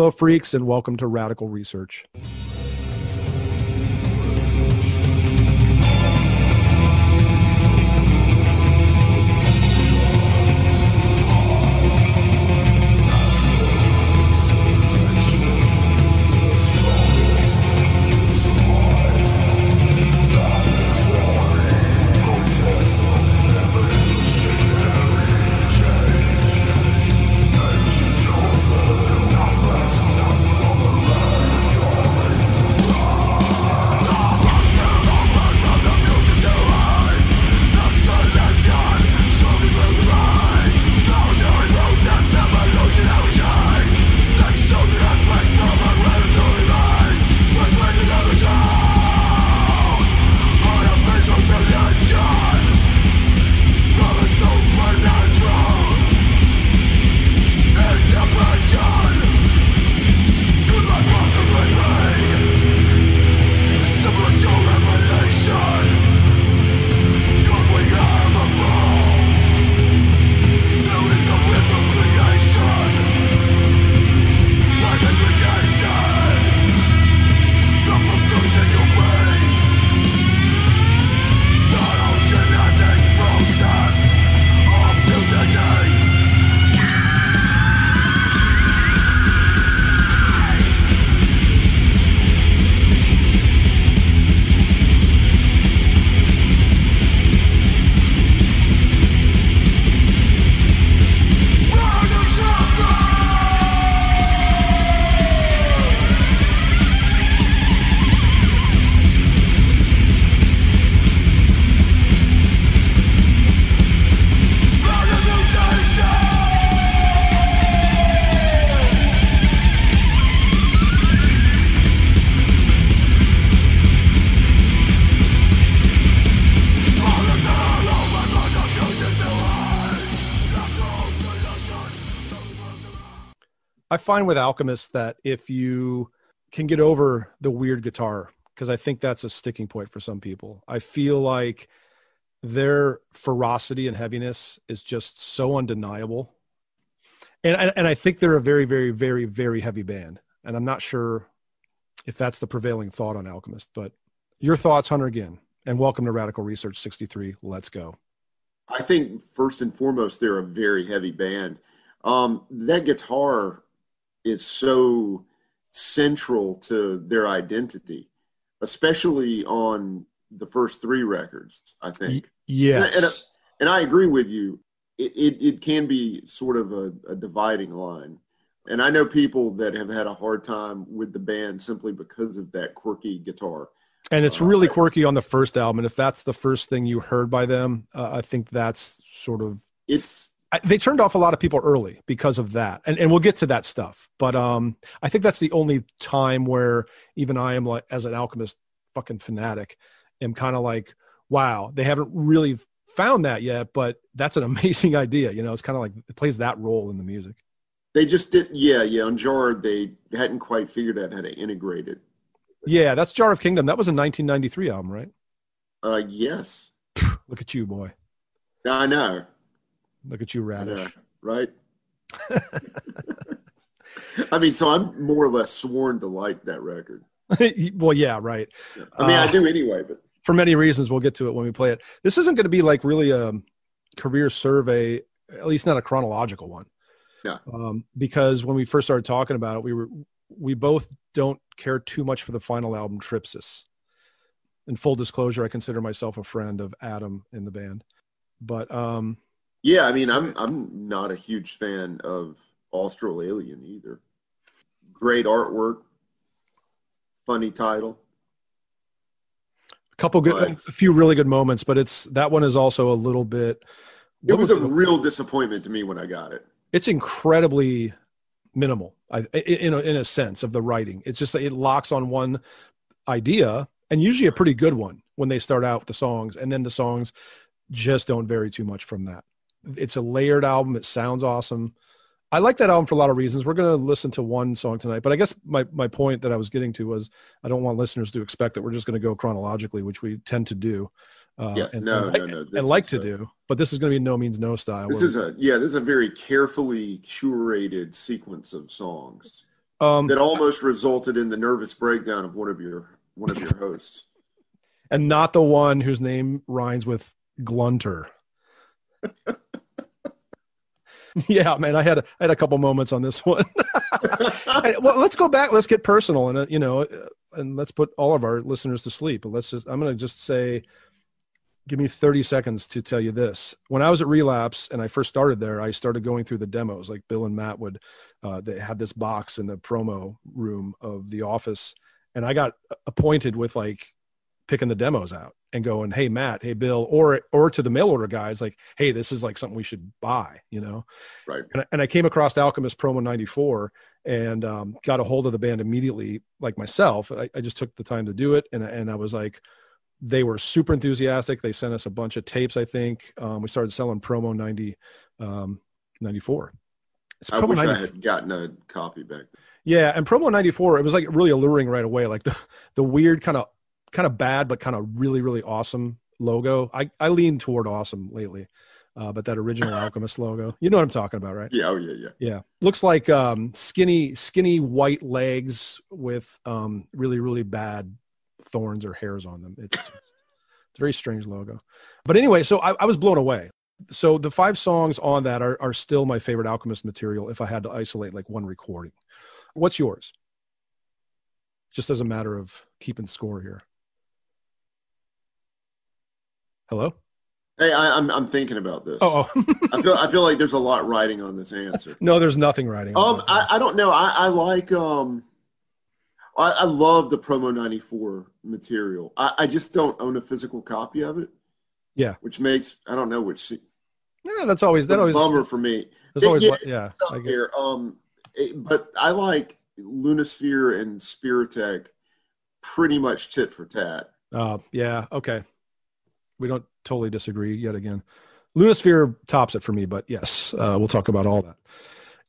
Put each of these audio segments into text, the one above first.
Hello, freaks, and welcome to Radical Research. I find with Alchemist that if you can get over the weird guitar, because I think that's a sticking point for some people, I feel like their ferocity and heaviness is just so undeniable. And I think they're a very, very, very, very heavy band. And I'm not sure if that's the prevailing thought on Alchemist, but your thoughts, Hunter, again, and welcome to Radical Research 63. Let's go. I think first and foremost, they're a very heavy band. That guitar is so central to their identity, especially on the first three records, I think. Yes. And I agree with you. It can be sort of a dividing line. And I know people that have had a hard time with the band simply because of that quirky guitar. And it's really quirky on the first album. And if that's the first thing you heard by them, I think that's sort of... They turned off a lot of people early because of that. And we'll get to that stuff. But I think that's the only time where even I am, like, as an Alchemist fucking fanatic, am kind of like, wow, they haven't really found that yet, but that's an amazing idea. You know, it's kind of like it plays that role in the music. They just didn't. Yeah. On Jar, they hadn't quite figured out how to integrate it. Yeah, that's Jar of Kingdom. That was a 1993 album, right? Yes. Look at you, boy. I know. Look at you, Radish. Right? I mean, so I'm more or less sworn to like that record. Well, yeah, right. Yeah. I mean, I do anyway, but... For many reasons, we'll get to it when we play it. This isn't going to be like really a career survey, at least not a chronological one. Yeah. Because when we first started talking about it, we both don't care too much for the final album, Tripsis. In full disclosure, I consider myself a friend of Adam in the band. But... Yeah, I mean, I'm not a huge fan of Austral Alien either. Great artwork, funny title. A few really good moments, but that one is also a little bit... It was a real disappointment to me when I got it. It's incredibly minimal, in a sense, of the writing. It's just it locks on one idea, and usually a pretty good one when they start out with the songs, and then the songs just don't vary too much from that. It's a layered album. It sounds awesome. I like that album for a lot of reasons. We're going to listen to one song tonight, but I guess my point that I was getting to was I don't want listeners to expect that we're just going to go chronologically, which we tend to do. But this is going to be no means no style. This is a very carefully curated sequence of songs. That almost resulted in the nervous breakdown of one of your hosts, and not the one whose name rhymes with Glunter. Yeah, man, I had a couple moments on this one. Well, let's go back. Let's get personal, and and let's put all of our listeners to sleep. But I'm going to just say, give me 30 seconds to tell you this. When I was at Relapse and I first started there, I started going through the demos. Like Bill and Matt would, they had this box in the promo room of the office, and I got appointed with like picking the demos out and going, hey, Matt, hey, Bill, or to the mail order guys, like, hey, this is like something we should buy, Right. And I came across Alchemist Promo 94 and got a hold of the band immediately, like myself. I just took the time to do it. And I was like, they were super enthusiastic. They sent us a bunch of tapes, I think. We started selling Promo 94. I wish I had gotten a copy back then. Yeah, and Promo 94, it was like really alluring right away. Like the weird kind of bad, but kind of really, really awesome logo. I lean toward awesome lately, but that original Alchemist logo, you know what I'm talking about, right? Yeah. Oh yeah. Yeah. Yeah. Looks like skinny white legs with really, really bad thorns or hairs on them. It's a very strange logo, but anyway, so I was blown away. So the 5 songs on that are still my favorite Alchemist material. If I had to isolate like one recording, what's yours? Just as a matter of keeping score here. Hello? Hey, I'm thinking about this. Oh. I feel like there's a lot riding on this answer. No, there's nothing riding on this. I don't know. I like I love the Promo 94 material. I just don't own a physical copy of it. Yeah. Which makes yeah, that's always a bummer for me. There's always I get here. But I like Lunasphere and Spiritech pretty much tit for tat. Yeah, okay. We don't totally disagree yet again. Lunasphere tops it for me, but yes, we'll talk about all that.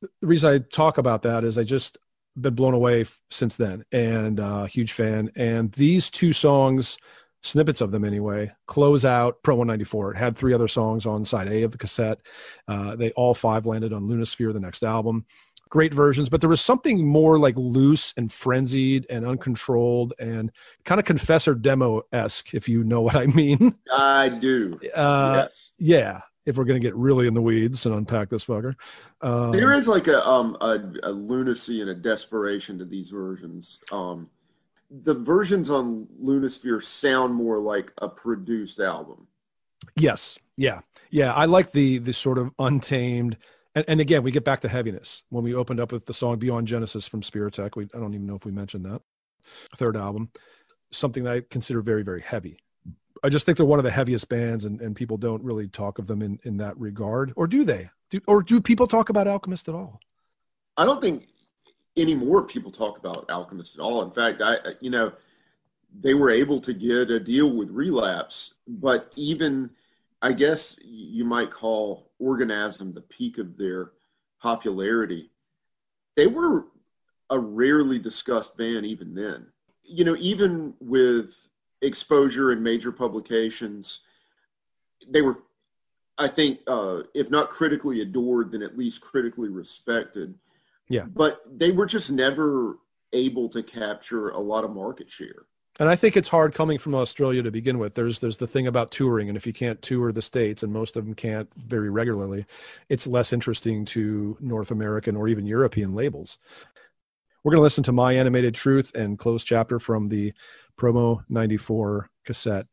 The reason I talk about that is I just been blown away since then, and huge fan. And these 2 songs, snippets of them anyway, close out Promo 94. It had 3 other songs on side A of the cassette. They all 5 landed on Lunasphere, the next album. Great versions, but there was something more like loose and frenzied and uncontrolled and kind of Confessor demo-esque, if you know what I mean. I do. Yes. Yeah. If we're going to get really in the weeds and unpack this fucker. There is like a lunacy and a desperation to these versions. The versions on Lunasphere sound more like a produced album. Yes. Yeah. Yeah. I like the sort of untamed. And again, we get back to heaviness when we opened up with the song Beyond Genesis from Spiritech. I don't even know if we mentioned that. 3rd album, something that I consider very, very heavy. I just think they're one of the heaviest bands, and people don't really talk of them in that regard. Or do they? Do people talk about Alchemist at all? I don't think anymore people talk about Alchemist at all. In fact, I they were able to get a deal with Relapse, but even I guess you might call Organism the peak of their popularity. They were a rarely discussed band even then. Even with exposure in major publications, they were, I think, if not critically adored, then at least critically respected. Yeah. But they were just never able to capture a lot of market share. And I think it's hard coming from Australia to begin with. There's the thing about touring, and if you can't tour the States, and most of them can't very regularly, it's less interesting to North American or even European labels. We're going to listen to My Animated Truth and close chapter from the Promo 94 cassette.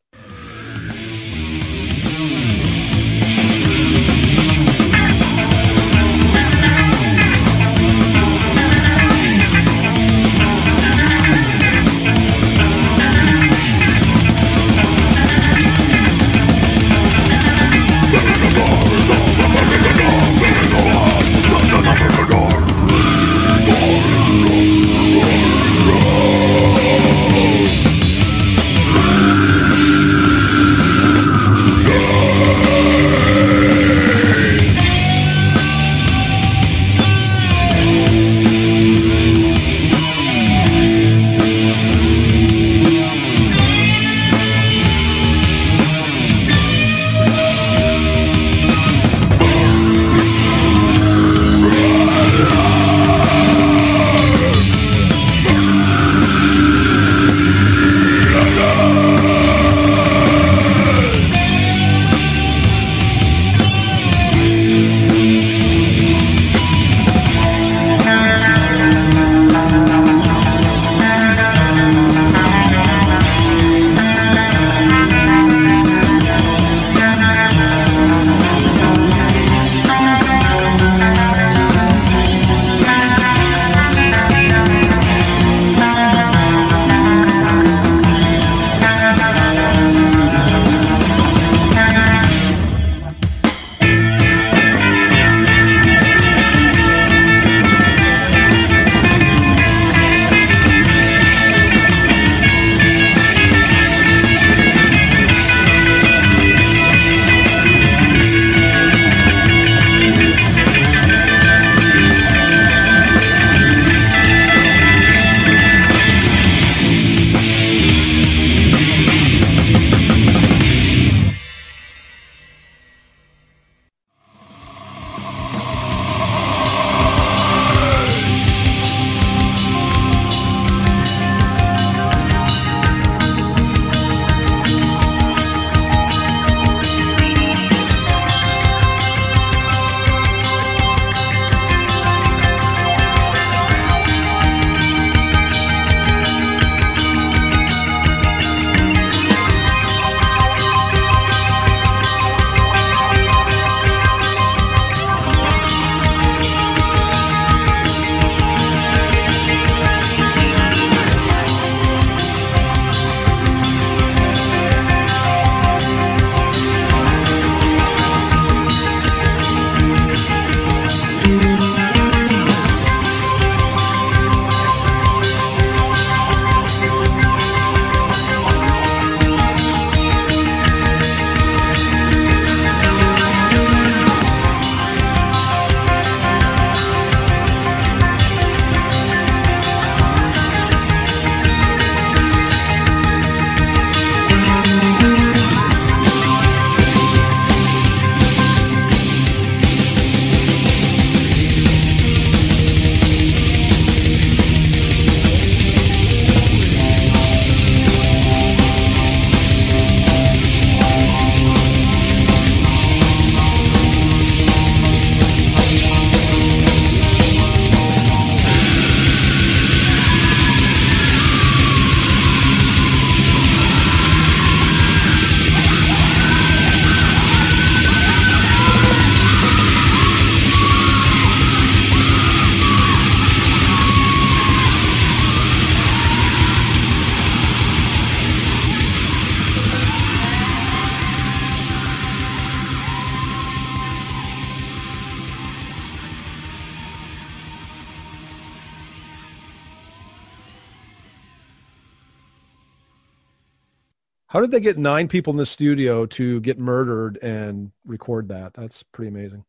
How did they get 9 people in the studio to get murdered and record that? That's pretty amazing.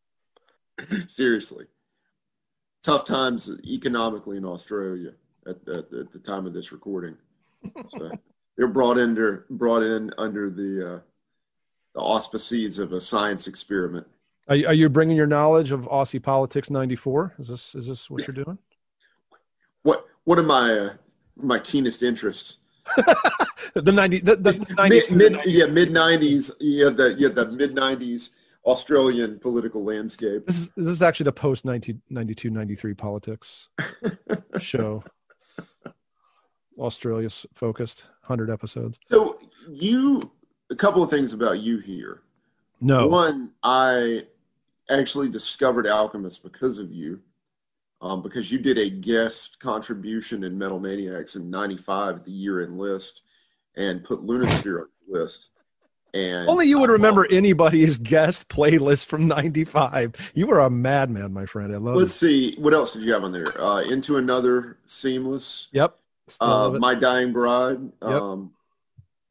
Seriously. Tough times economically in Australia at the time of this recording. So they're brought in under the auspices of a science experiment. Are you bringing your knowledge of Aussie Politics 94? Is this what you're doing? What am I, my keenest interests? the mid nineties Australian political landscape. This is actually the post 1992-93 politics show. Australia's focused 100 episodes. So a couple of things about you here. No. One, I actually discovered Alchemist because of you, because you did a guest contribution in Metal Maniacs in 95, the year-end list, and put Lunasphere on the list. And only you would remember anybody's guest playlist from 95. You were a madman, my friend. I love it. Let's see. What else did you have on there? Into Another, Seamless. Yep. My Dying Bride. Yep.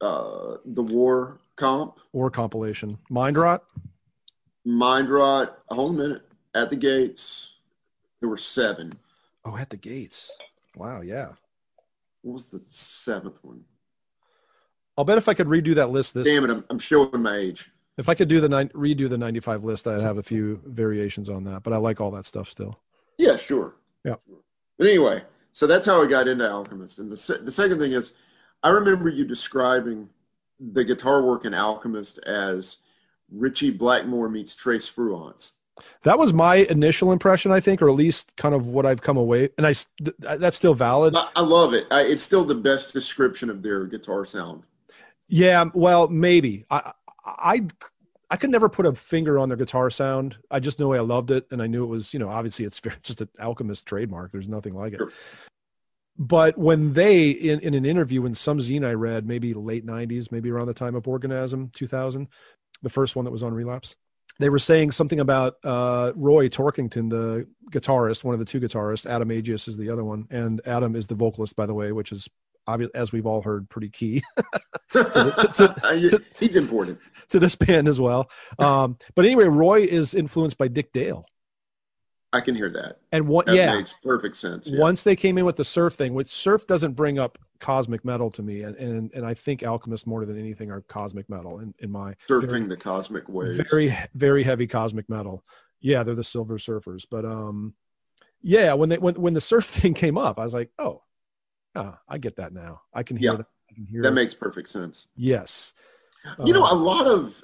The War Comp. War compilation. Mind Rot. Hold a minute. At the Gates. There were 7. Oh, At the Gates. Wow, yeah. What was the 7th one? I'll bet if I could redo that list this... Damn it, I'm showing my age. If I could do redo the 95 list, I'd have a few variations on that, but I like all that stuff still. Yeah, sure. Yeah. But anyway, so that's how I got into Alchemist. And the second thing is, I remember you describing the guitar work in Alchemist as Richie Blackmore meets Trey Spruance. That was my initial impression, I think, or at least kind of what I've come away. And that's still valid. I love it. It's still the best description of their guitar sound. Yeah, well, maybe. I could never put a finger on their guitar sound. I just knew I loved it, and I knew it was, obviously it's just an Alchemist trademark. There's nothing like it. Sure. But when they, in an interview in some zine I read, maybe late 90s, maybe around the time of Organism, 2000, the first one that was on Relapse, they were saying something about Roy Torkington, the guitarist, one of the two guitarists. Adam Agius is the other one. And Adam is the vocalist, by the way, which is, as we've all heard, pretty key. He's important. To this band as well. But anyway, Roy is influenced by Dick Dale. I can hear that. And that makes perfect sense. Yeah. Once they came in with the surf thing, which surf doesn't bring up cosmic metal to me, and I think Alchemist more than anything are cosmic metal in my surfing the cosmic waves. Very, very heavy cosmic metal. Yeah, they're the Silver Surfers. But when the surf thing came up, I was like, oh, yeah, I get that now. I can hear that. I can hear that. Makes perfect sense. Yes. A lot of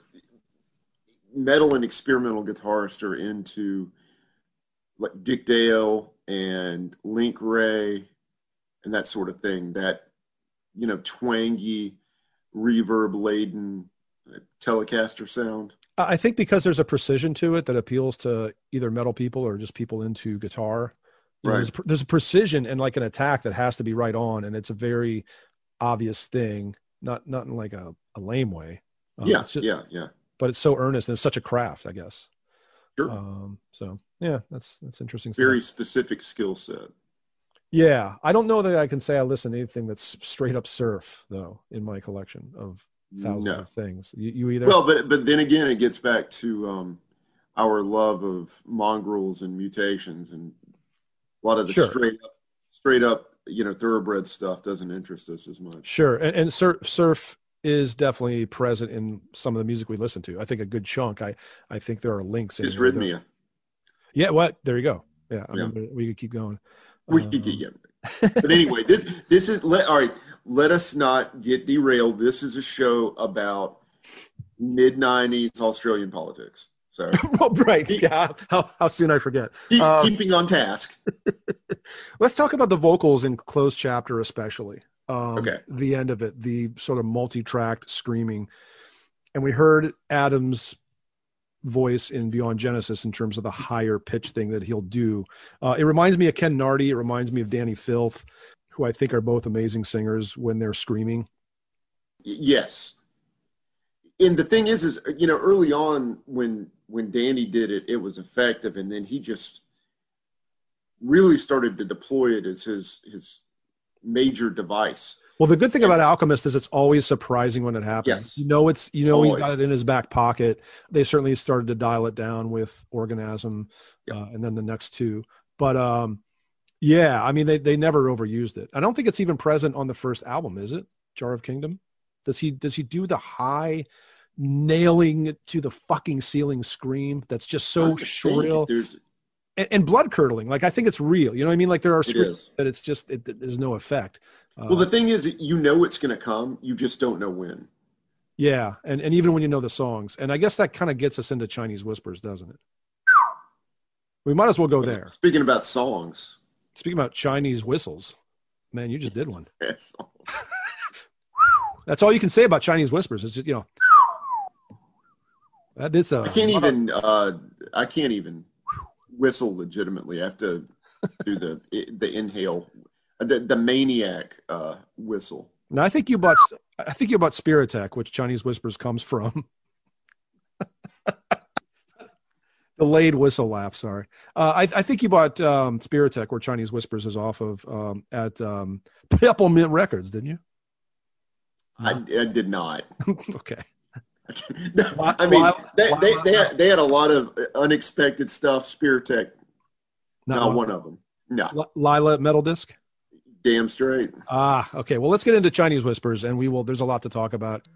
metal and experimental guitarists are into like Dick Dale and Link Ray and that sort of thing, that, twangy, reverb-laden Telecaster sound. I think because there's a precision to it that appeals to either metal people or just people into guitar. Right. There's a precision and like an attack that has to be right on, and it's a very obvious thing, not in like a lame way. But it's so earnest, and it's such a craft, I guess. Sure. So yeah, that's interesting. Very specific skill set. Yeah. I don't know that I can say I listen to anything that's straight up surf though, in my collection of thousands of things. You either. Well, but then again, it gets back to, our love of mongrels and mutations, and a lot of the straight up, thoroughbred stuff doesn't interest us as much. Sure. And surf is definitely present in some of the music we listen to. I think a good chunk. I think there are links in Dysrhythmia. Yeah, what? There you go. Yeah, we could keep going. But anyway, this is all right. Let us not get derailed. This is a show about mid-90s Australian politics. So, well, right. Yeah, how soon I forget. Keeping on task. Let's talk about the vocals in closed chapter, especially. Okay. The end of it, the sort of multi-tracked screaming. And we heard Adam's voice in Beyond Genesis in terms of the higher pitch thing that he'll do. It reminds me of Ken Nardi. It reminds me of Danny Filth, who I think are both amazing singers when they're screaming. Yes. And the thing is early on when Danny did it, it was effective. And then he just really started to deploy it as his major device. Well, the good thing about Alchemist is it's always surprising when it happens. Yes. You know, he's got it in his back pocket. They certainly started to dial it down with Organism, and then the next two. But yeah, I mean, they never overused it. I don't think it's even present on the first album, is it? Jar of Kingdom? Does he do the high nailing it to the fucking ceiling scream that's just so shrill? And blood curdling, like I think it's real. You know what I mean? Like there are scripts that it's just there's no effect. Well, the thing is, you know it's going to come. You just don't know when. Yeah, and even when you know the songs, and I guess that kind of gets us into Chinese whispers, doesn't it? We might as well go there. Speaking about songs. Speaking about Chinese whistles, man, you just did one. That's all you can say about Chinese whispers. It's just, you know, that is. I can't even whistle legitimately. I have to do the inhale, the maniac whistle. Now I think you bought Spiritech, which Chinese whispers comes from. Delayed whistle laugh. Sorry. I think you bought Spiritech, where Chinese whispers is off of at Peppermint Records, didn't you? No. I did not. Okay. No, I mean, they had a lot of unexpected stuff. Spiritech, not one of them. No. Lila Metal Disc? Damn straight. Ah, okay. Well, let's get into Chinese whispers, and we will. There's a lot to talk about.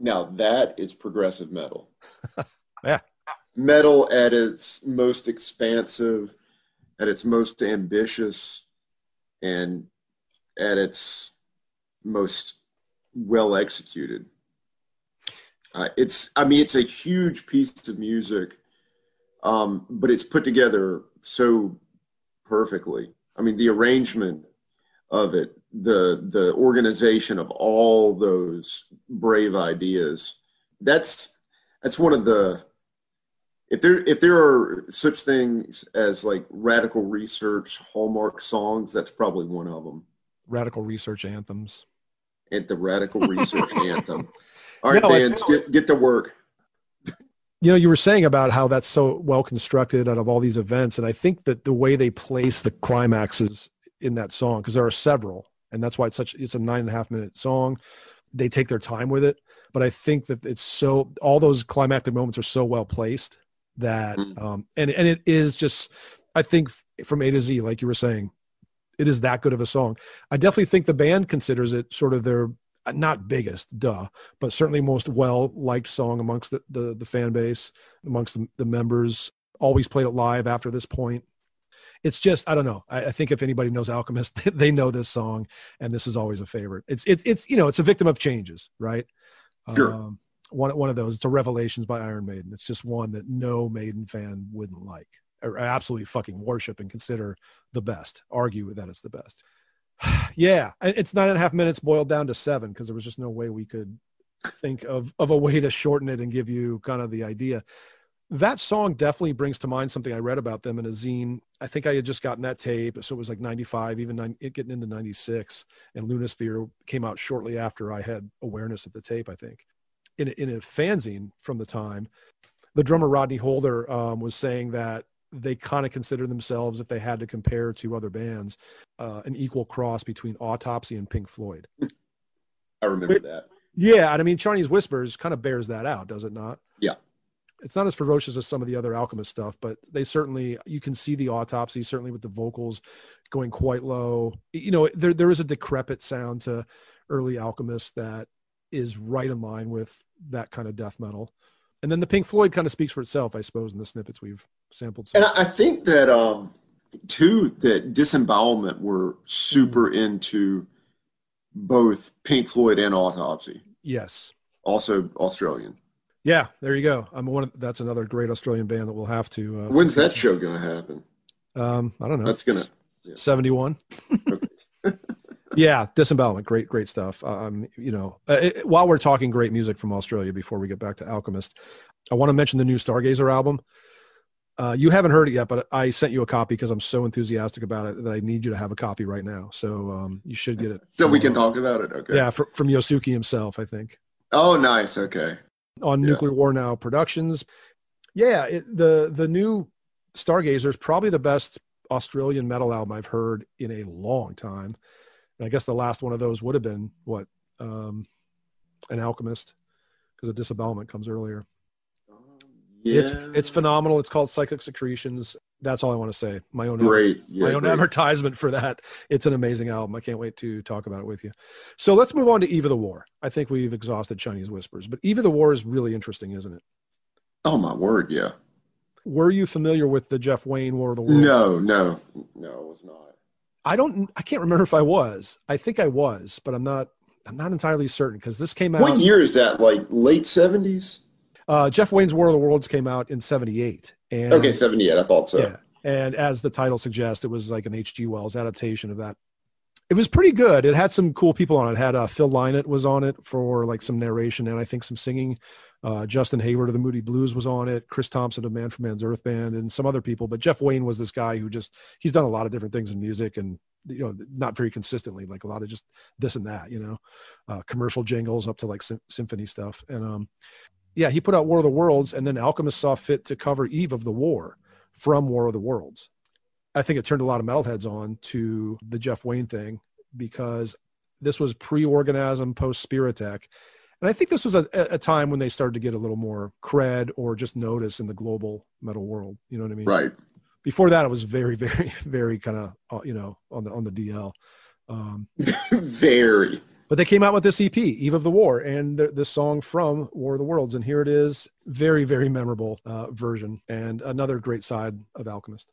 Now that is progressive metal. Yeah. Metal at its most expansive, at its most ambitious, and at its most well executed. It's a huge piece of music, but it's put together so perfectly. I mean, the arrangement of it, the organization of all those brave ideas. That's one of the, if there are such things as like Radical Research hallmark songs, that's probably one of them. Radical Research anthems. And the Radical Research anthem. All right, Dan, get to work. You know, you were saying about how that's so well constructed out of all these events, and I think that the way they place the climaxes in that song, because there are several, and that's why it's a 9.5 minute song. They take their time with it, but I think that it's so, all those climactic moments are so well placed that, and it is just, I think from A to Z, like you were saying, it is that good of a song. I definitely think the band considers it sort of their, not biggest, duh, but certainly most well-liked song amongst the fan base, amongst the members, always played it live after this point. It's just, I don't know. I think if anybody knows Alchemist, they know this song, and this is always a favorite. It's a victim of changes, right? Sure. One of those. It's a Revelations by Iron Maiden. It's just one that no Maiden fan wouldn't like, or absolutely fucking worship and consider the best, argue that it's the best. Yeah. It's 9.5 minutes boiled down to 7 because there was just no way we could think of a way to shorten it and give you kind of the idea. That song definitely brings to mind something I read about them in a zine. I think I had just gotten that tape. So it was like 95, even it getting into 96, and Lunasphere came out shortly after I had awareness of the tape, I think. In a fanzine from the time, the drummer Rodney Holder was saying that they kind of consider themselves, if they had to compare to other bands, an equal cross between Autopsy and Pink Floyd. I remember that. Yeah. And I mean, Chinese Whispers kind of bears that out, does it not? Yeah. It's not as ferocious as some of the other Alchemist stuff, but they certainly, you can see the Autopsy, certainly with the vocals going quite low. You know, there is a decrepit sound to early Alchemist that is right in line with that kind of death metal. And then the Pink Floyd kind of speaks for itself, I suppose, in the snippets we've sampled. And I think that, too, that Disembowelment were super into both Pink Floyd and Autopsy. Yes. Also Australian. Yeah, there you go. That's another great Australian band that we'll have to. When's that show going to happen? I don't know. That's going to 71. Okay. Yeah, Disembowelment, great stuff. While we're talking great music from Australia, before we get back to Alchemist, I want to mention the new Stargazer album. You haven't heard it yet, but I sent you a copy because I'm so enthusiastic about it that I need you to have a copy right now. So you should get it. So we can talk about it. Okay. Yeah, from Yosuke himself, I think. Oh, nice. Okay. On Nuclear War Now Productions. Yeah, the new Stargazer is probably the best Australian metal album I've heard in a long time. And I guess the last one of those would have been, an Alchemist, because the Disembowelment comes earlier. Yeah. It's phenomenal. It's called Psychic Secretions. That's all I want to say. My own advertisement for that. It's an amazing album. I can't wait to talk about it with you. So let's move on to Eve of the War. I think we've exhausted Chinese Whispers, but Eve of the War is really interesting, isn't it? Oh my word, yeah. Were you familiar with the Jeff Wayne War of the Worlds? No, I was not. I can't remember if I was. I think I was, but I'm not entirely certain because this came out. What year is that? Like late '70s? Jeff Wayne's War of the Worlds came out in 78. Okay, 78, I thought so. Yeah. And as the title suggests, it was like an H.G. Wells adaptation of that. It was pretty good. It had some cool people on it. It had Phil Lynott was on it for like some narration and I think some singing. Justin Hayward of the Moody Blues was on it. Chris Thompson of Man for Man's Earth Band and some other people. But Jeff Wayne was this guy who he's done a lot of different things in music and, you know, not very consistently, like a lot of just this and that, you know, commercial jingles up to like symphony stuff. And, yeah, he put out War of the Worlds, and then Alchemist saw fit to cover Eve of the War from War of the Worlds. I think it turned a lot of metalheads on to the Jeff Wayne thing because this was pre-Organism, post-Spiritech. And I think this was a time when they started to get a little more cred or just notice in the global metal world. You know what I mean? Right. Before that, it was very, very, very kind of, you know, on the DL. Very. But they came out with this EP, Eve of the War, and the song from War of the Worlds. And here it is, very, very memorable version, and another great side of Alchemist.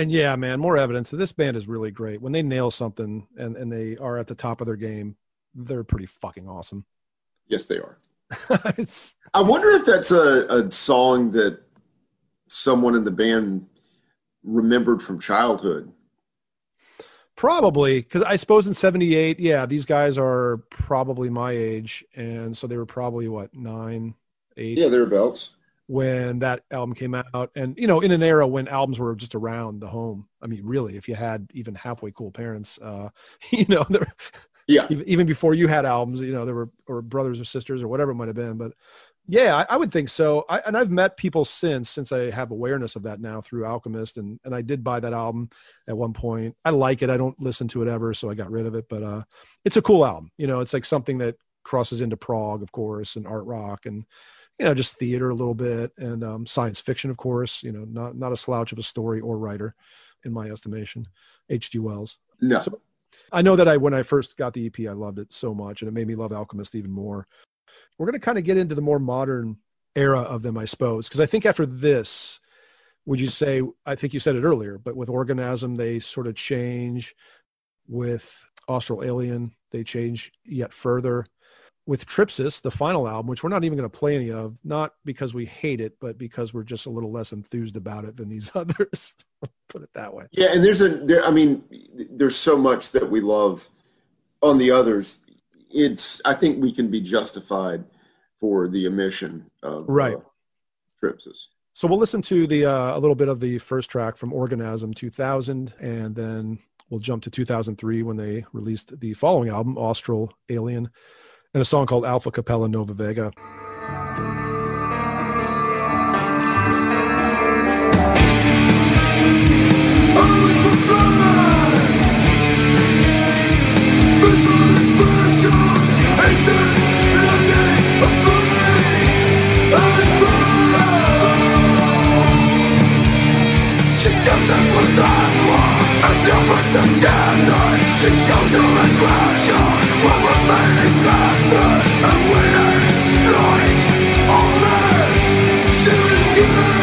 And yeah, man, more evidence that this band is really great. When they nail something and they are at the top of their game, they're pretty fucking awesome. Yes, they are. I wonder if that's a song that someone in the band remembered from childhood. Probably, because I suppose in 78, yeah, these guys are probably my age. And so they were probably, what, 9, 8? Yeah, thereabouts. When that album came out, and you know, in an era when albums were just around the home. I mean, really, if you had even halfway cool parents, you know, yeah, even before you had albums, you know, there were or brothers or sisters or whatever it might have been. But yeah, I would think so. And I've met people since I have awareness of that now through Alchemist, and I did buy that album at one point. I like it. I don't listen to it ever, so I got rid of it. But it's a cool album. You know, it's like something that crosses into prog, of course, and art rock, and you know, just theater a little bit, and science fiction, of course. You know, not a slouch of a story or writer, in my estimation. H.G. Wells. No. So I know that when I first got the EP, I loved it so much, and it made me love Alchemist even more. We're going to kind of get into the more modern era of them, I suppose, because I think after this, would you say, I think you said it earlier, but with Organism, they sort of change. With Austral Alien, they change yet further. With Tripsis, the final album, which we're not even going to play any of, not because we hate it, but because we're just a little less enthused about it than these others. Put it that way. Yeah, and there's so much that we love on the others. I think we can be justified for the omission of Tripsis. So we'll listen to a little bit of the first track from Organism 2000, and then we'll jump to 2003 when they released the following album, Austral Alien, and a song called Alpha Capella Nova Vega. She comes us with that one, and offers us desert. She shows her aggression, while remaining passive, and when it exploits all this, she will give.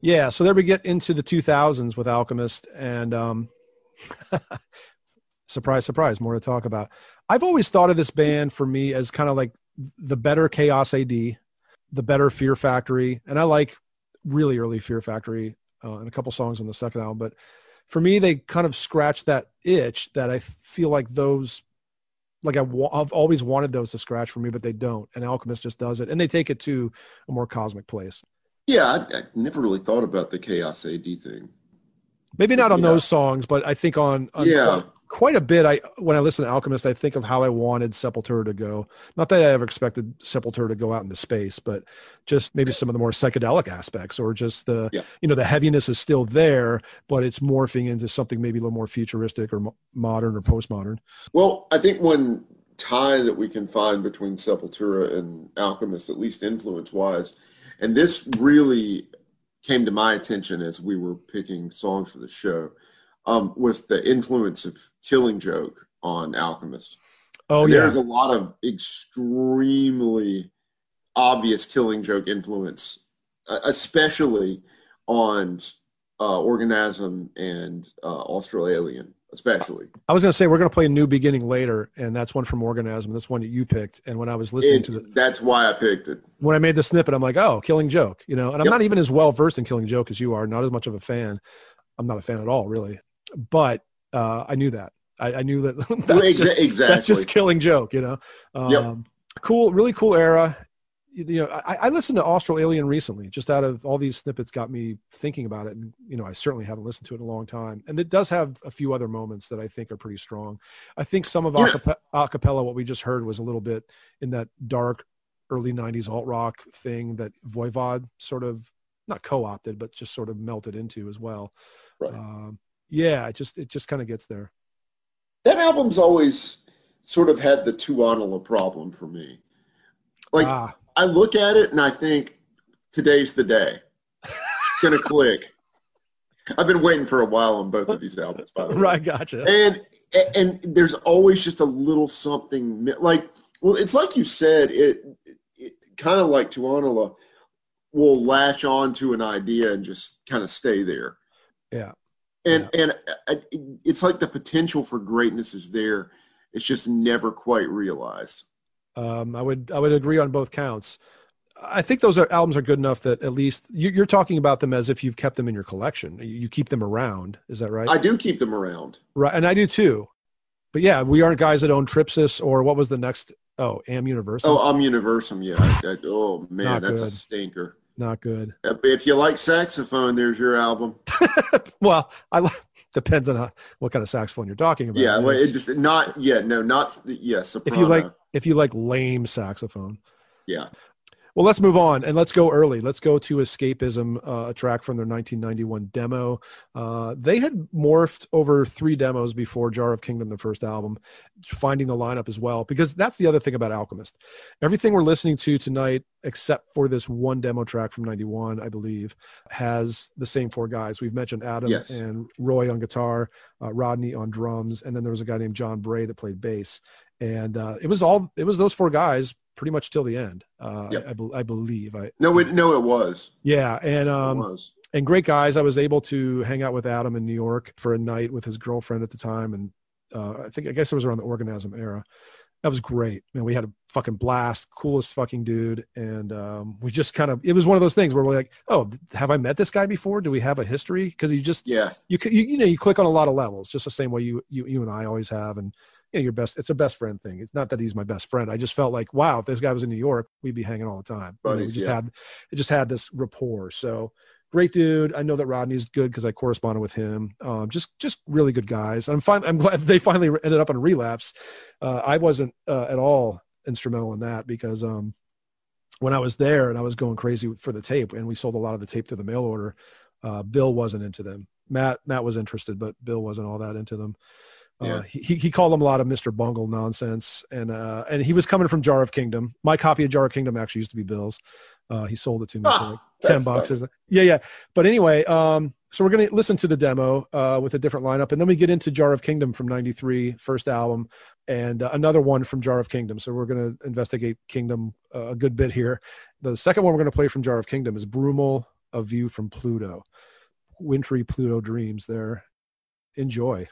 Yeah, so there we get into the 2000s with Alchemist, and surprise, surprise, more to talk about. I've always thought of this band for me as kind of like the better Chaos AD, the better Fear Factory, and I like really early Fear Factory and a couple songs on the second album, but for me, they kind of scratch that itch that I feel like those, like I've always wanted those to scratch for me, but they don't, and Alchemist just does it, and they take it to a more cosmic place. Yeah, I never really thought about the Chaos AD thing. Maybe not on those songs, but I think on quite a bit. When I listen to Alchemist, I think of how I wanted Sepultura to go. Not that I ever expected Sepultura to go out into space, but just maybe some of the more psychedelic aspects, or just the heaviness is still there, but it's morphing into something maybe a little more futuristic or modern or postmodern. Well, I think one tie that we can find between Sepultura and Alchemist, at least influence-wise, and this really came to my attention as we were picking songs for the show, was the influence of Killing Joke on Alchemist. Oh, and yeah. There's a lot of extremely obvious Killing Joke influence, especially on Organism and Austral Alien, especially. I was going to say, we're going to play New Beginning later, and that's one from Organism. That's one that you picked. And when I was listening to it, that's why I picked it. When I made the snippet, I'm like, oh, Killing Joke, and I'm not even as well versed in Killing Joke as you are, not as much of a fan. I'm not a fan at all, really. But I knew that. I knew that that's just Killing Joke, Cool, really cool era. I listened to Austral Alien recently, just out of all these snippets got me thinking about it. And, I certainly haven't listened to it in a long time. And it does have a few other moments that I think are pretty strong. I think some of acapella, what we just heard, was a little bit in that dark early 90s alt rock thing that Voivod sort of, not co-opted, but just sort of melted into as well. Right. It just kind of gets there. That album's always sort of had the Tuonela problem for me. Like, I look at it and I think, today's the day. It's going to click. I've been waiting for a while on both of these albums, by the way. Right, gotcha. And there's always just a little something, it's like you said, it kind of like Tuonela will latch on to an idea and just kind of stay there. Yeah. And it's like the potential for greatness is there. It's just never quite realized. I would agree on both counts. I think those albums are good enough that at least you're talking about them as if you've kept them in your collection. You keep them around. Is that right? I do keep them around. Right. And I do too. But yeah, we aren't guys that own Tripsis or what was the next? Oh, Am Universum. Oh, Am Universum. Yeah. Oh man, that's a stinker. Not good. If you like saxophone, there's your album. Well, depends on what kind of saxophone you're talking about. Yeah. Well, it's just not, yeah, no, not, yeah. Soprano. If you like lame saxophone. Yeah. Well, let's move on and let's go early. Let's go to Escapism, a track from their 1991 demo. They had morphed over 3 demos before Jar of Kingdom, the first album, finding the lineup as well, because that's the other thing about Alchemist. Everything we're listening to tonight, except for this one demo track from 91, I believe, has the same 4 guys. We've mentioned Adam and Roy on guitar, Rodney on drums, and then there was a guy named John Bray that played bass. And it was those 4 guys pretty much till the end. I believe. It was. Yeah, and it was. And great guys. I was able to hang out with Adam in New York for a night with his girlfriend at the time, and I guess it was around the Organism era. That was great. Man, we had a fucking blast. Coolest fucking dude. And we just kind of, it was one of those things where we're like, oh, have I met this guy before? Do we have a history? Because you just you click on a lot of levels, just the same way you and I always have. And your best, it's a best friend thing. It's not that he's my best friend. I just felt like, wow, if this guy was in New York, we'd be hanging all the time. But we just had this rapport. So great dude. I know that Rodney's good because I corresponded with him. Just really good guys. I'm glad they finally ended up on Relapse. I wasn't at all instrumental in that because when I was there and I was going crazy for the tape, and we sold a lot of the tape through the mail order, Bill wasn't into them. Matt was interested, but Bill wasn't all that into them. Yeah. He called them a lot of Mr. Bungle nonsense, and he was coming from Jar of Kingdom. My copy of Jar of Kingdom actually used to be Bill's. He sold it to me for like $10. Yeah. But anyway, so we're going to listen to the demo with a different lineup, and then we get into Jar of Kingdom from 93, first album, and another one from Jar of Kingdom. So we're going to investigate Kingdom a good bit here. The second one we're going to play from Jar of Kingdom is Brumal a view from Pluto. Wintry Pluto dreams there. Enjoy.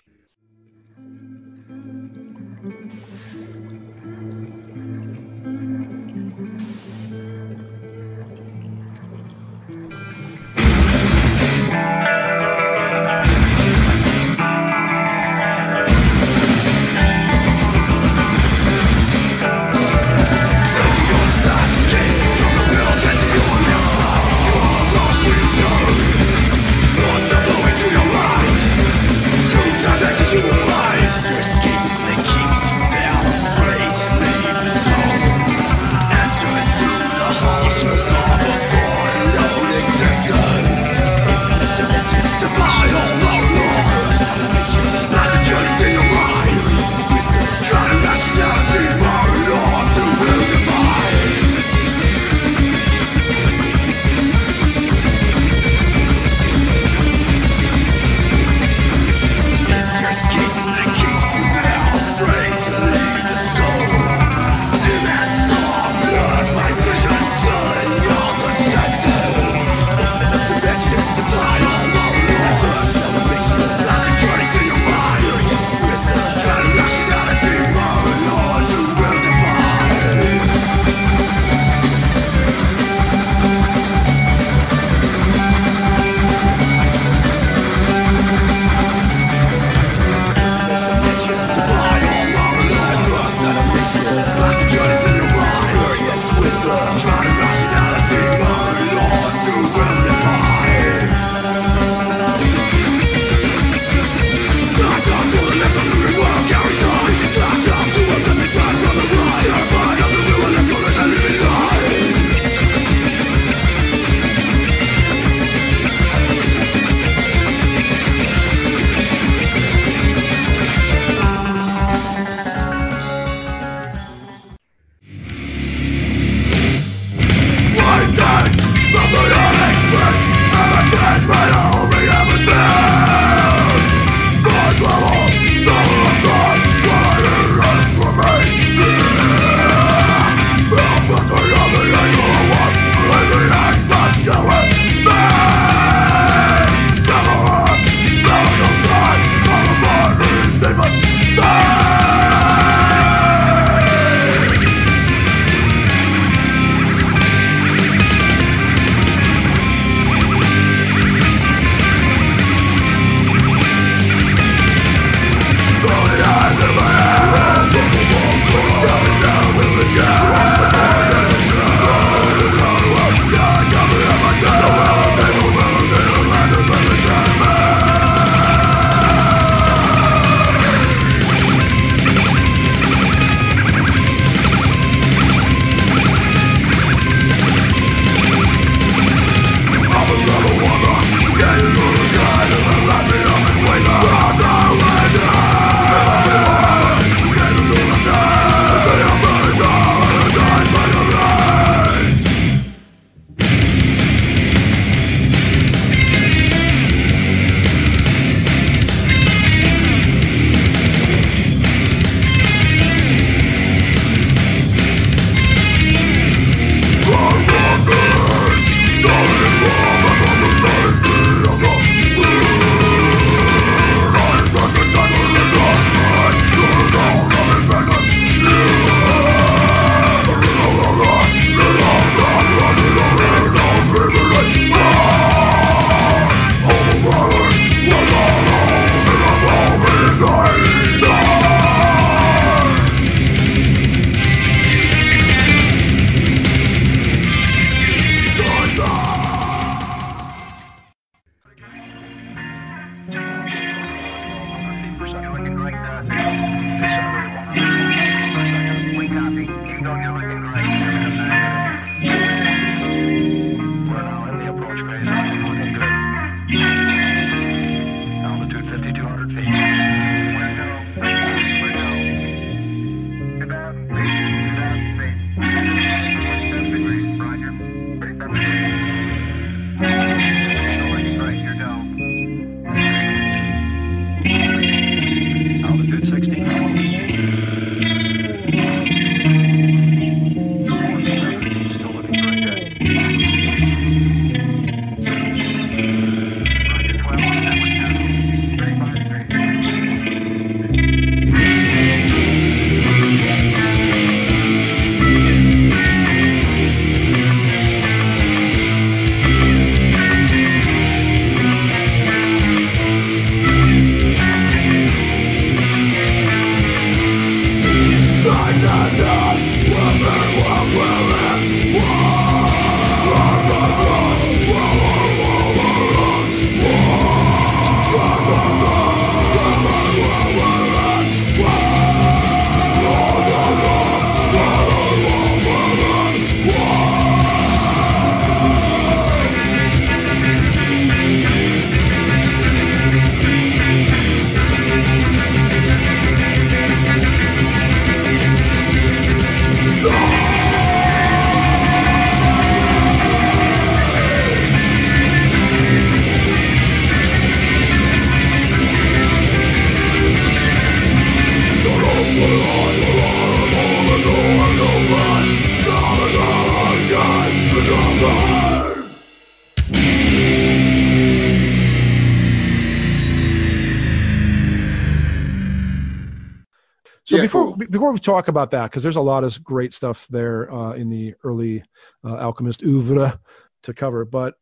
Before we talk about that, because there's a lot of great stuff there in the early Alchemist oeuvre to cover, but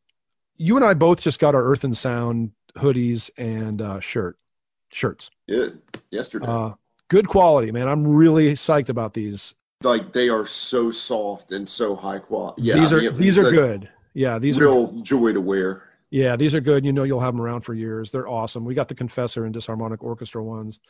you and I both just got our Earth and Sound hoodies and shirts. Yeah, yesterday. Good quality, man. I'm really psyched about these. Like, they are so soft and so high quality. Yeah, these are good. Yeah, these real are real joy to wear. Yeah, these are good. You know, you'll have them around for years. They're awesome. We got the Confessor and Disharmonic Orchestra ones.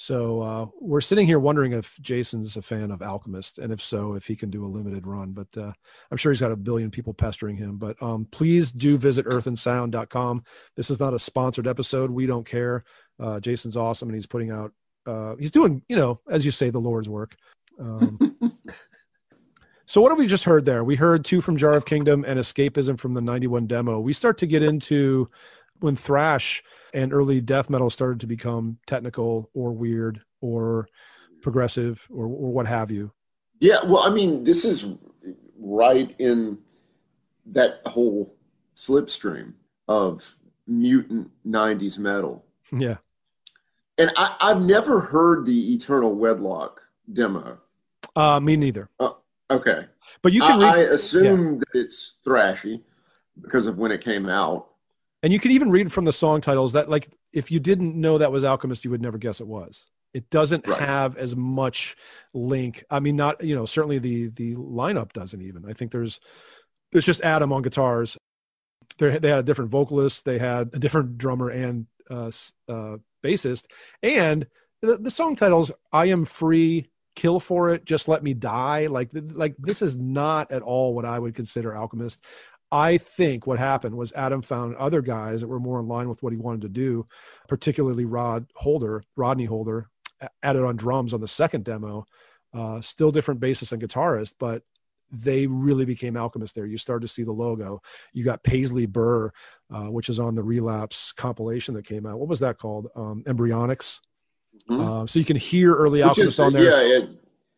So we're sitting here wondering if Jason's a fan of Alchemist, and if so, if he can do a limited run. But I'm sure he's got a billion people pestering him. But please do visit earthandsound.com. This is not a sponsored episode. We don't care. Jason's awesome, and he's putting out he's doing, you know, as you say, the Lord's work. So what have we just heard there? We heard two from Jar of Kingdom and Escapism from the 91 demo. We start to get into when thrash and early death metal started to become technical or weird or progressive or what have you. Yeah. Well, I mean, this is right in that whole slipstream of mutant 90s metal. Yeah. And I've never heard the Eternal Wedlock demo. Me neither. Okay. But you can I assume that it's thrashy because of when it came out. And you can even read from the song titles that, like, if you didn't know that was Alchemist, you would never guess it was. It doesn't have as much link. I mean, not, you know, certainly the lineup doesn't even. I think it's just Adam on guitars. They had a different vocalist. They had a different drummer and bassist. And the song titles, I Am Free, Kill For It, Just Let Me Die. Like this is not at all what I would consider Alchemist. I think what happened was Adam found other guys that were more in line with what he wanted to do, particularly Rodney Holder, added on drums on the second demo, still different bassist and guitarist, but they really became Alchemist there. You started to see the logo. You got Paisley Burr, which is on the Relapse compilation that came out. What was that called? Embryonics. Mm-hmm. So you can hear early Alchemist on there. Yeah,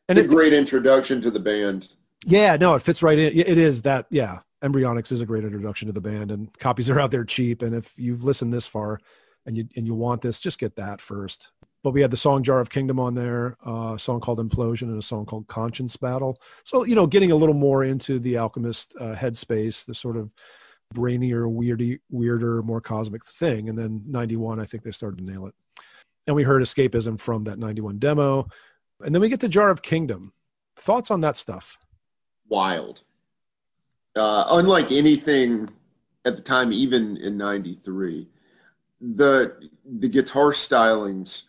it's a great introduction to the band. Yeah, no, it fits right in. It is that, yeah. Embryonics is a great introduction to the band, and copies are out there cheap. And if you've listened this far and you want this, just get that first. But we had the song Jar of Kingdom on there, a song called Implosion and a song called Conscience Battle. So, you know, getting a little more into the Alchemist headspace, the sort of brainier, weirder, more cosmic thing. And then 91, I think they started to nail it. And we heard Escapism from that 91 demo. And then we get to Jar of Kingdom. Thoughts on that stuff? Wild. Unlike anything at the time, even in 93, the guitar stylings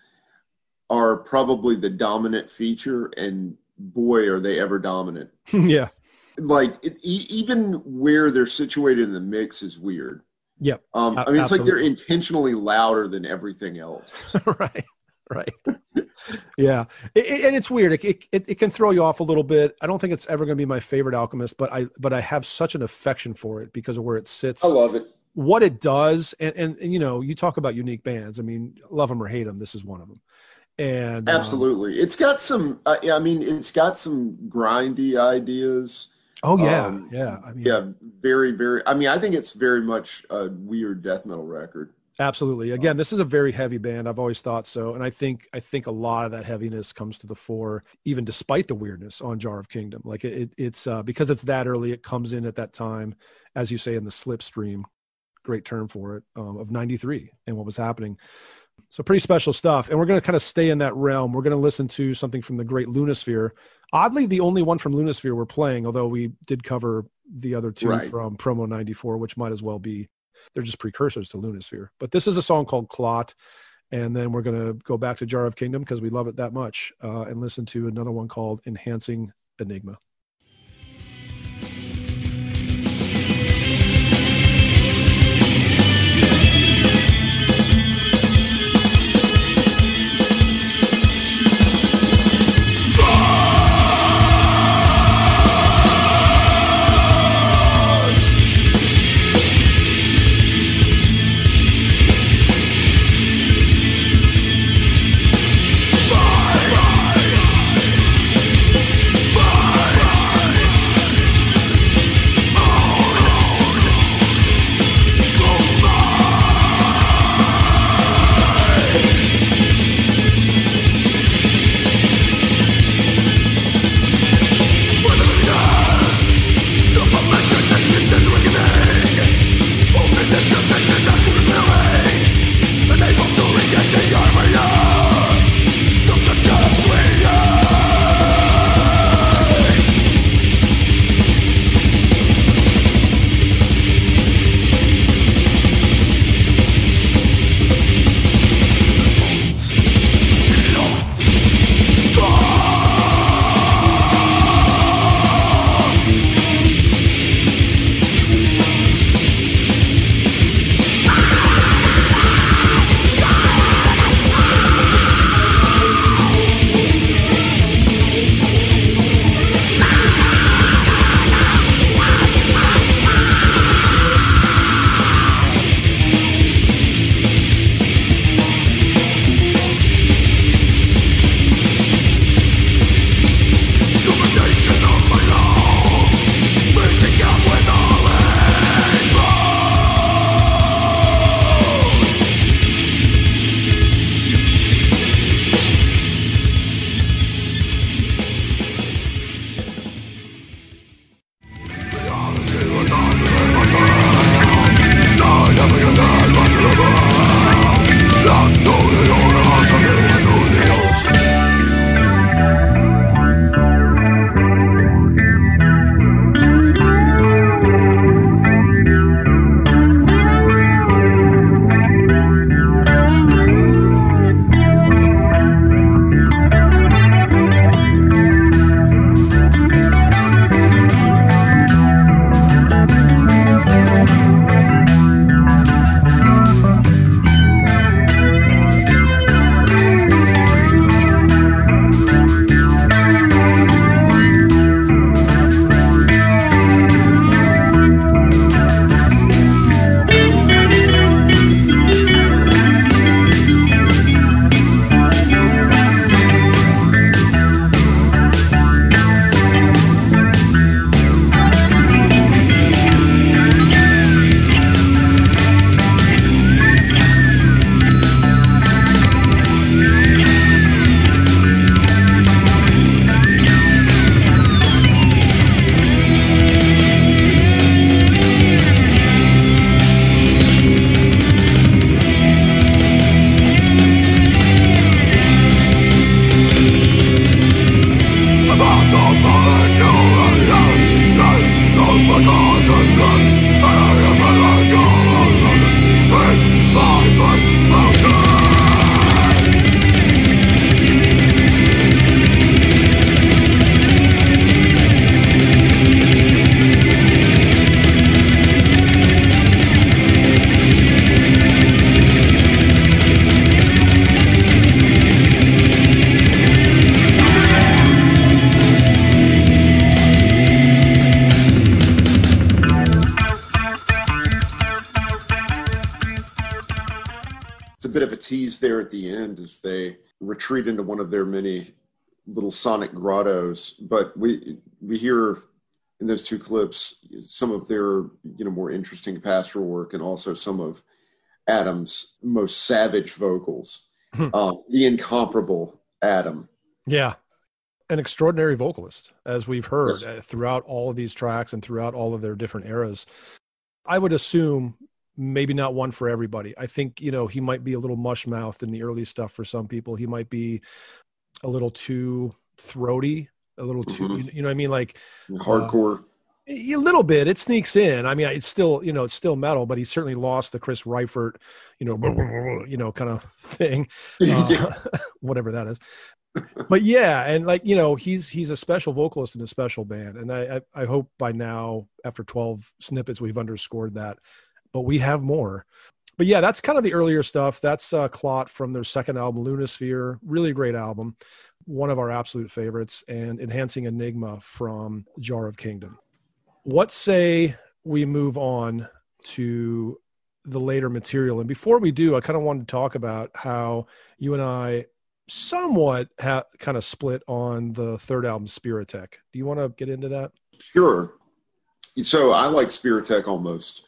are probably the dominant feature, and boy, are they ever dominant. Yeah. Like, even where they're situated in the mix is weird. Yep. I mean, it's like they're intentionally louder than everything else. Right. Yeah. And it's weird. It can throw you off a little bit. I don't think it's ever going to be my favorite Alchemist, but I have such an affection for it because of where it sits. I love it. What it does. And you know, you talk about unique bands. I mean, love them or hate them. This is one of them. And absolutely. It's got some, it's got some grindy ideas. Oh yeah. Yeah. I mean, yeah. Very, very, I mean, I think it's very much a weird death metal record. Absolutely. Again, this is a very heavy band. I've always thought so. And I think a lot of that heaviness comes to the fore, even despite the weirdness on Jar of Kingdom. Like it's because it's that early, it comes in at that time, as you say, in the slipstream, great term for it, of 93 and what was happening So pretty special stuff. And we're going to kind of stay in that realm. We're going to listen to something from the great Lunasphere. Oddly, the only one from Lunasphere we're playing, although we did cover the other two from Promo 94, which might as well be, they're just precursors to Lunasphere. But this is a song called Clot. And then we're going to go back to Jar of Kingdom because we love it that much and listen to another one called Enhancing Enigma. There at the end as they retreat into one of their many little sonic grottos, but we hear in those two clips some of their more interesting pastoral work and also some of Adam's most savage vocals. The incomparable Adam. Yeah, an extraordinary vocalist, as we've heard throughout all of these tracks and throughout all of their different eras. I would assume maybe not one for everybody. I think, you know, he might be a little mush-mouthed in the early stuff for some people. He might be a little too throaty, a little too, you know what I mean? Like hardcore. A little bit. It sneaks in. I mean, it's still, you know, it's still metal, but he certainly lost the Chris Reifert, you know, kind of thing, whatever that is. But yeah. And like, you know, he's a special vocalist in a special band. And I hope by now, after 12 snippets, we've underscored that, but we have more. But yeah, that's kind of the earlier stuff. That's Klot from their second album, Lunasphere. Really great album. One of our absolute favorites. And Enhancing Enigma from Jar of Kingdom. What say we move on to the later material? And before we do, I kind of wanted to talk about how you and I somewhat kind of split on the third album, Spiritech. Do you want to get into that? Sure. So I like Spiritech almost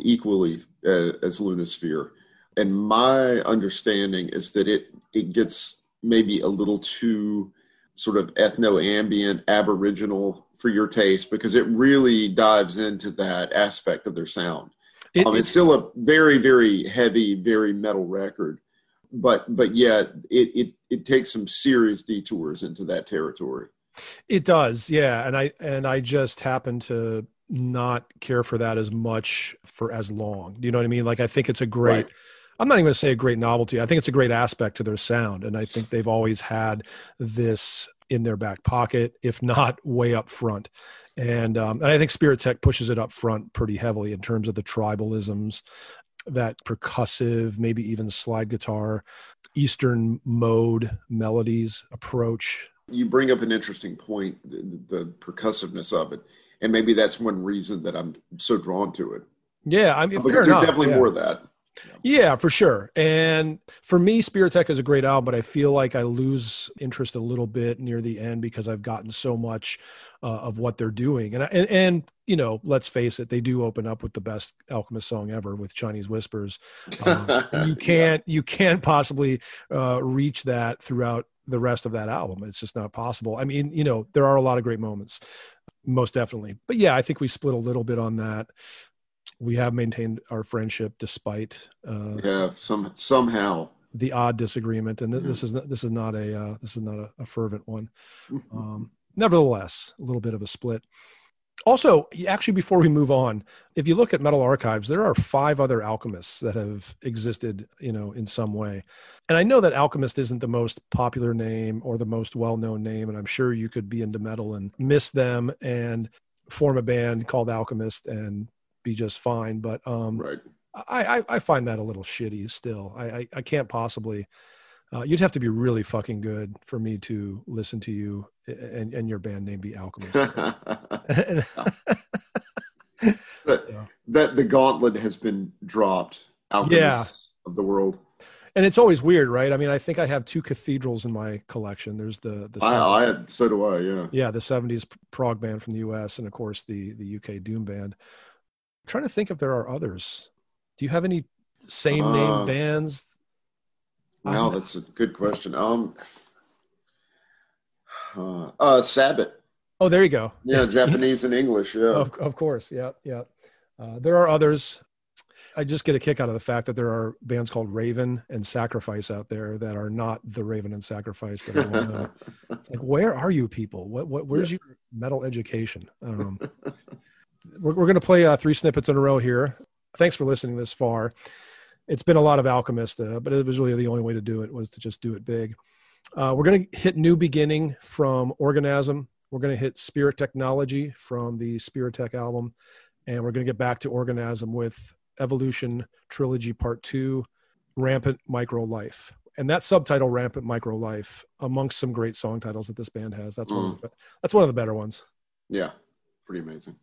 equally as Lunasphere. And my understanding is that it gets maybe a little too sort of ethno-ambient, aboriginal for your taste, because it really dives into that aspect of their sound. It's still a very, very heavy, very metal record, but yeah, it takes some serious detours into that territory. It does, yeah. And I just happen to not care for that as much for as long. You know what I mean? Like, I think it's a great. Right. I'm not even going to say a great novelty. I think it's a great aspect to their sound, and I think they've always had this in their back pocket, if not way up front. And I think Spiritech pushes it up front pretty heavily in terms of the tribalisms, that percussive, maybe even slide guitar, Eastern mode melodies approach. You bring up an interesting point, the percussiveness of it. And maybe that's one reason that I'm so drawn to it. Yeah. I mean, because there's definitely more of that. Yeah, for sure. And for me, Spiritech is a great album, but I feel like I lose interest a little bit near the end because I've gotten so much of what they're doing. And you know, let's face it, they do open up with the best Alchemist song ever with Chinese Whispers. You can't possibly reach that throughout the rest of that album. It's just not possible. I mean, you know, there are a lot of great moments, most definitely. But yeah, I think we split a little bit on that. We have maintained our friendship despite somehow the odd disagreement, and this is not a fervent one. Nevertheless, a little bit of a split. Also, actually, before we move on, if you look at Metal Archives, there are 5 other Alchemists that have existed, you know, in some way. And I know that Alchemist isn't the most popular name or the most well-known name, and I'm sure you could be into metal and miss them and form a band called Alchemist and be just fine, but right. I find that a little shitty still. I can't possibly. You'd have to be really fucking good for me to listen to you and your band name be Alchemist. That the gauntlet has been dropped. Alchemists of the world. And it's always weird, right? I mean, I think I have 2 cathedrals in my collection. There's the so do I. Yeah. Yeah, the 70s prog band from the U.S. and of course the UK doom band. I'm trying to think if there are others. Do you have any same name bands? Wow, that's a good question. Sabbath. Oh, there you go. Yeah, Japanese and English. Yeah, of course. Yeah. There are others. I just get a kick out of the fact that there are bands called Raven and Sacrifice out there that are not the Raven and Sacrifice that I want to know. It's like, where are you people? Where's your metal education? We're going to play 3 snippets in a row here. Thanks for listening this far. It's been a lot of Alchemist, but it was really the only way to do it was to just do it big. We're going to hit New Beginning from Organism. We're going to hit Spirit Technology from the Spiritech album. And we're going to get back to Organism with Evolution Trilogy Part 2, Rampant Micro Life. And that subtitle, Rampant Micro Life, amongst some great song titles that this band has. That's one of the better ones. Yeah, pretty amazing.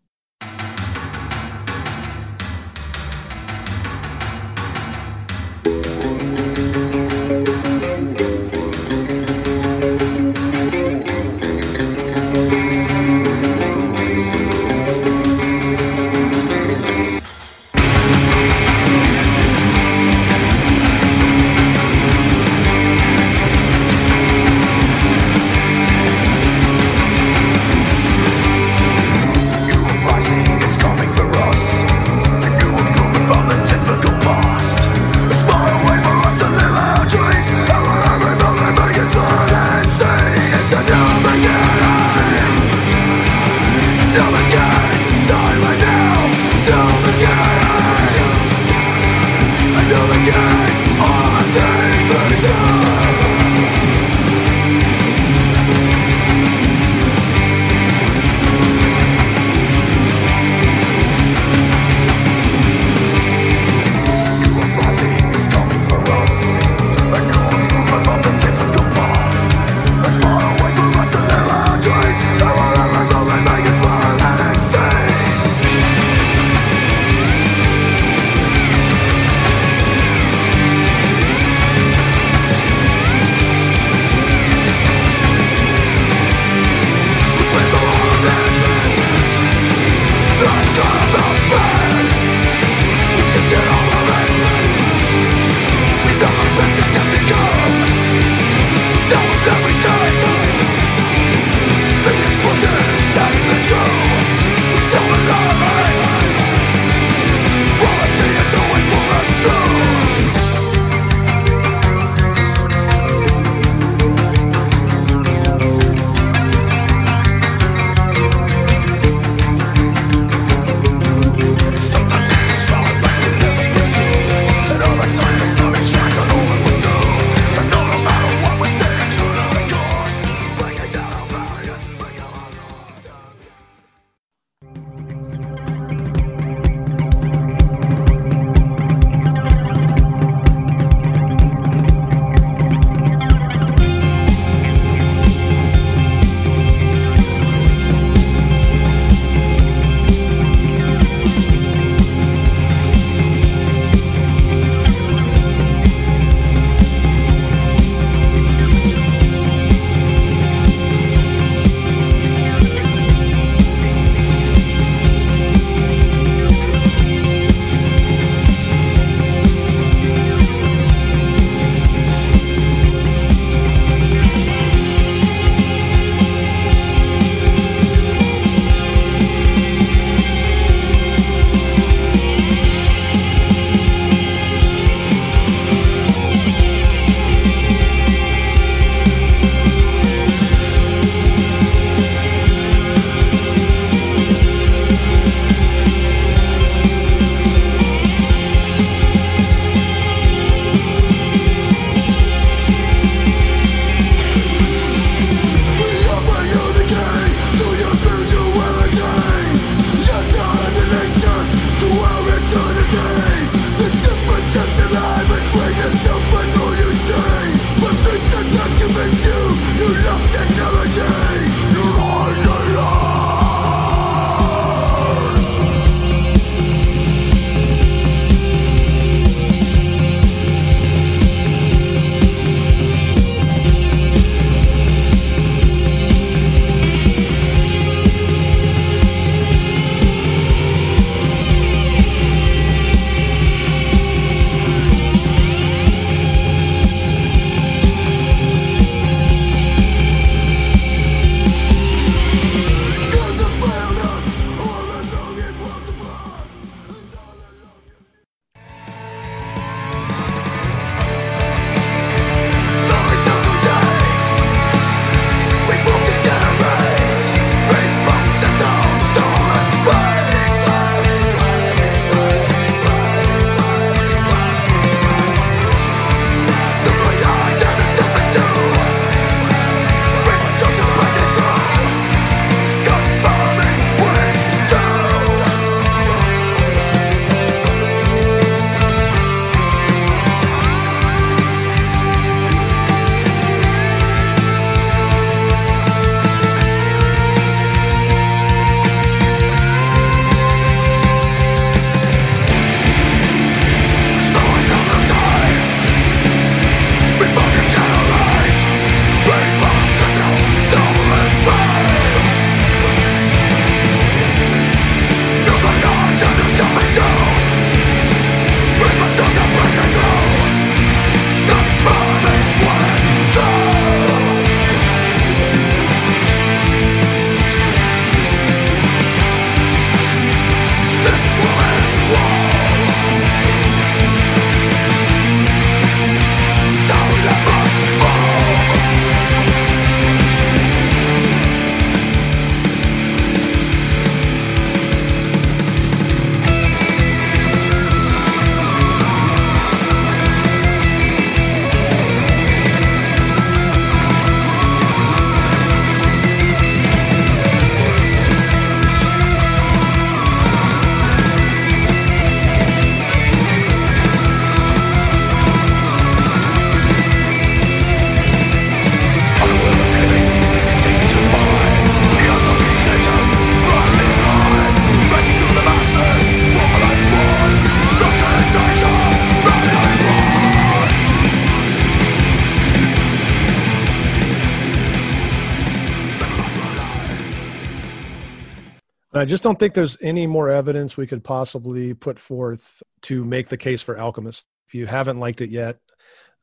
I just don't think there's any more evidence we could possibly put forth to make the case for Alchemist. If you haven't liked it yet,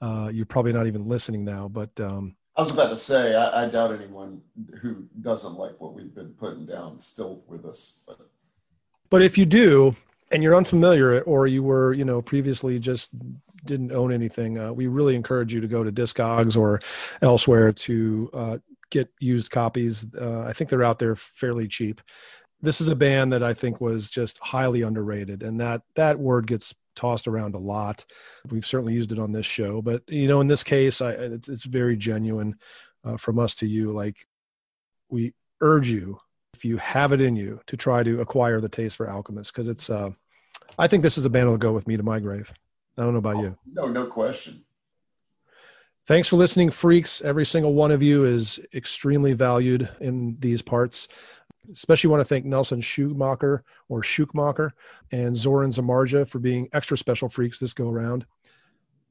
you're probably not even listening now. But I was about to say, I doubt anyone who doesn't like what we've been putting down still with us. But if you do, and you're unfamiliar, or you were, previously just didn't own anything, we really encourage you to go to Discogs or elsewhere to get used copies. I think they're out there fairly cheap. This is a band that I think was just highly underrated, and that word gets tossed around a lot. We've certainly used it on this show, but in this case, it's very genuine from us to you. Like, we urge you, if you have it in you, to try to acquire the taste for Alchemist, because it's. I think this is a band that'll go with me to my grave. I don't know about you. No question. Thanks for listening, freaks. Every single one of you is extremely valued in these parts. Especially want to thank Nelson Schumacher and Zoran Zamarja for being extra special freaks this go around.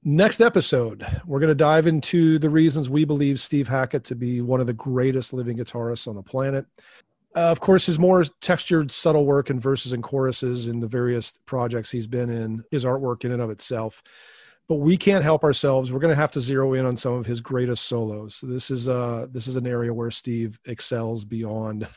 Next episode, we're going to dive into the reasons we believe Steve Hackett to be one of the greatest living guitarists on the planet. Of course, his more textured, subtle work in verses and choruses in the various projects he's been in, his artwork in and of itself. But we can't help ourselves. We're going to have to zero in on some of his greatest solos. So this is an area where Steve excels beyond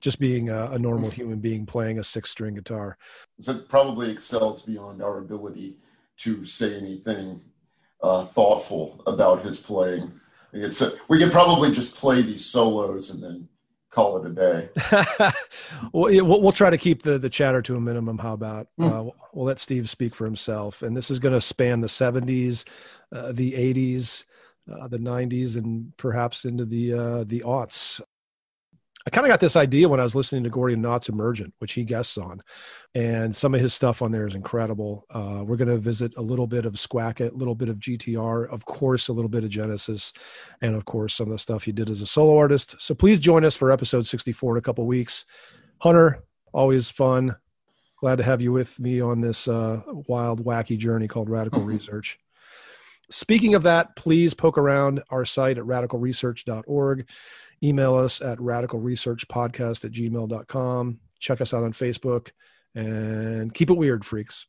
just being a normal human being playing a six-string guitar. So it probably excels beyond our ability to say anything thoughtful about his playing. We could probably just play these solos and then call it a day. We'll try to keep the chatter to a minimum. How about we'll let Steve speak for himself. And this is going to span the 70s, the 80s, the 90s, and perhaps into the aughts. I kind of got this idea when I was listening to Gordian Knott's Emergent, which he guests on, and some of his stuff on there is incredible. We're going to visit a little bit of Squacket, a little bit of GTR, of course, a little bit of Genesis, and of course, some of the stuff he did as a solo artist. So please join us for episode 64 in a couple weeks. Hunter, always fun. Glad to have you with me on this wild, wacky journey called Radical Research. Speaking of that, please poke around our site at radicalresearch.org. Email us at radicalresearchpodcast@gmail.com. Check us out on Facebook and keep it weird, freaks.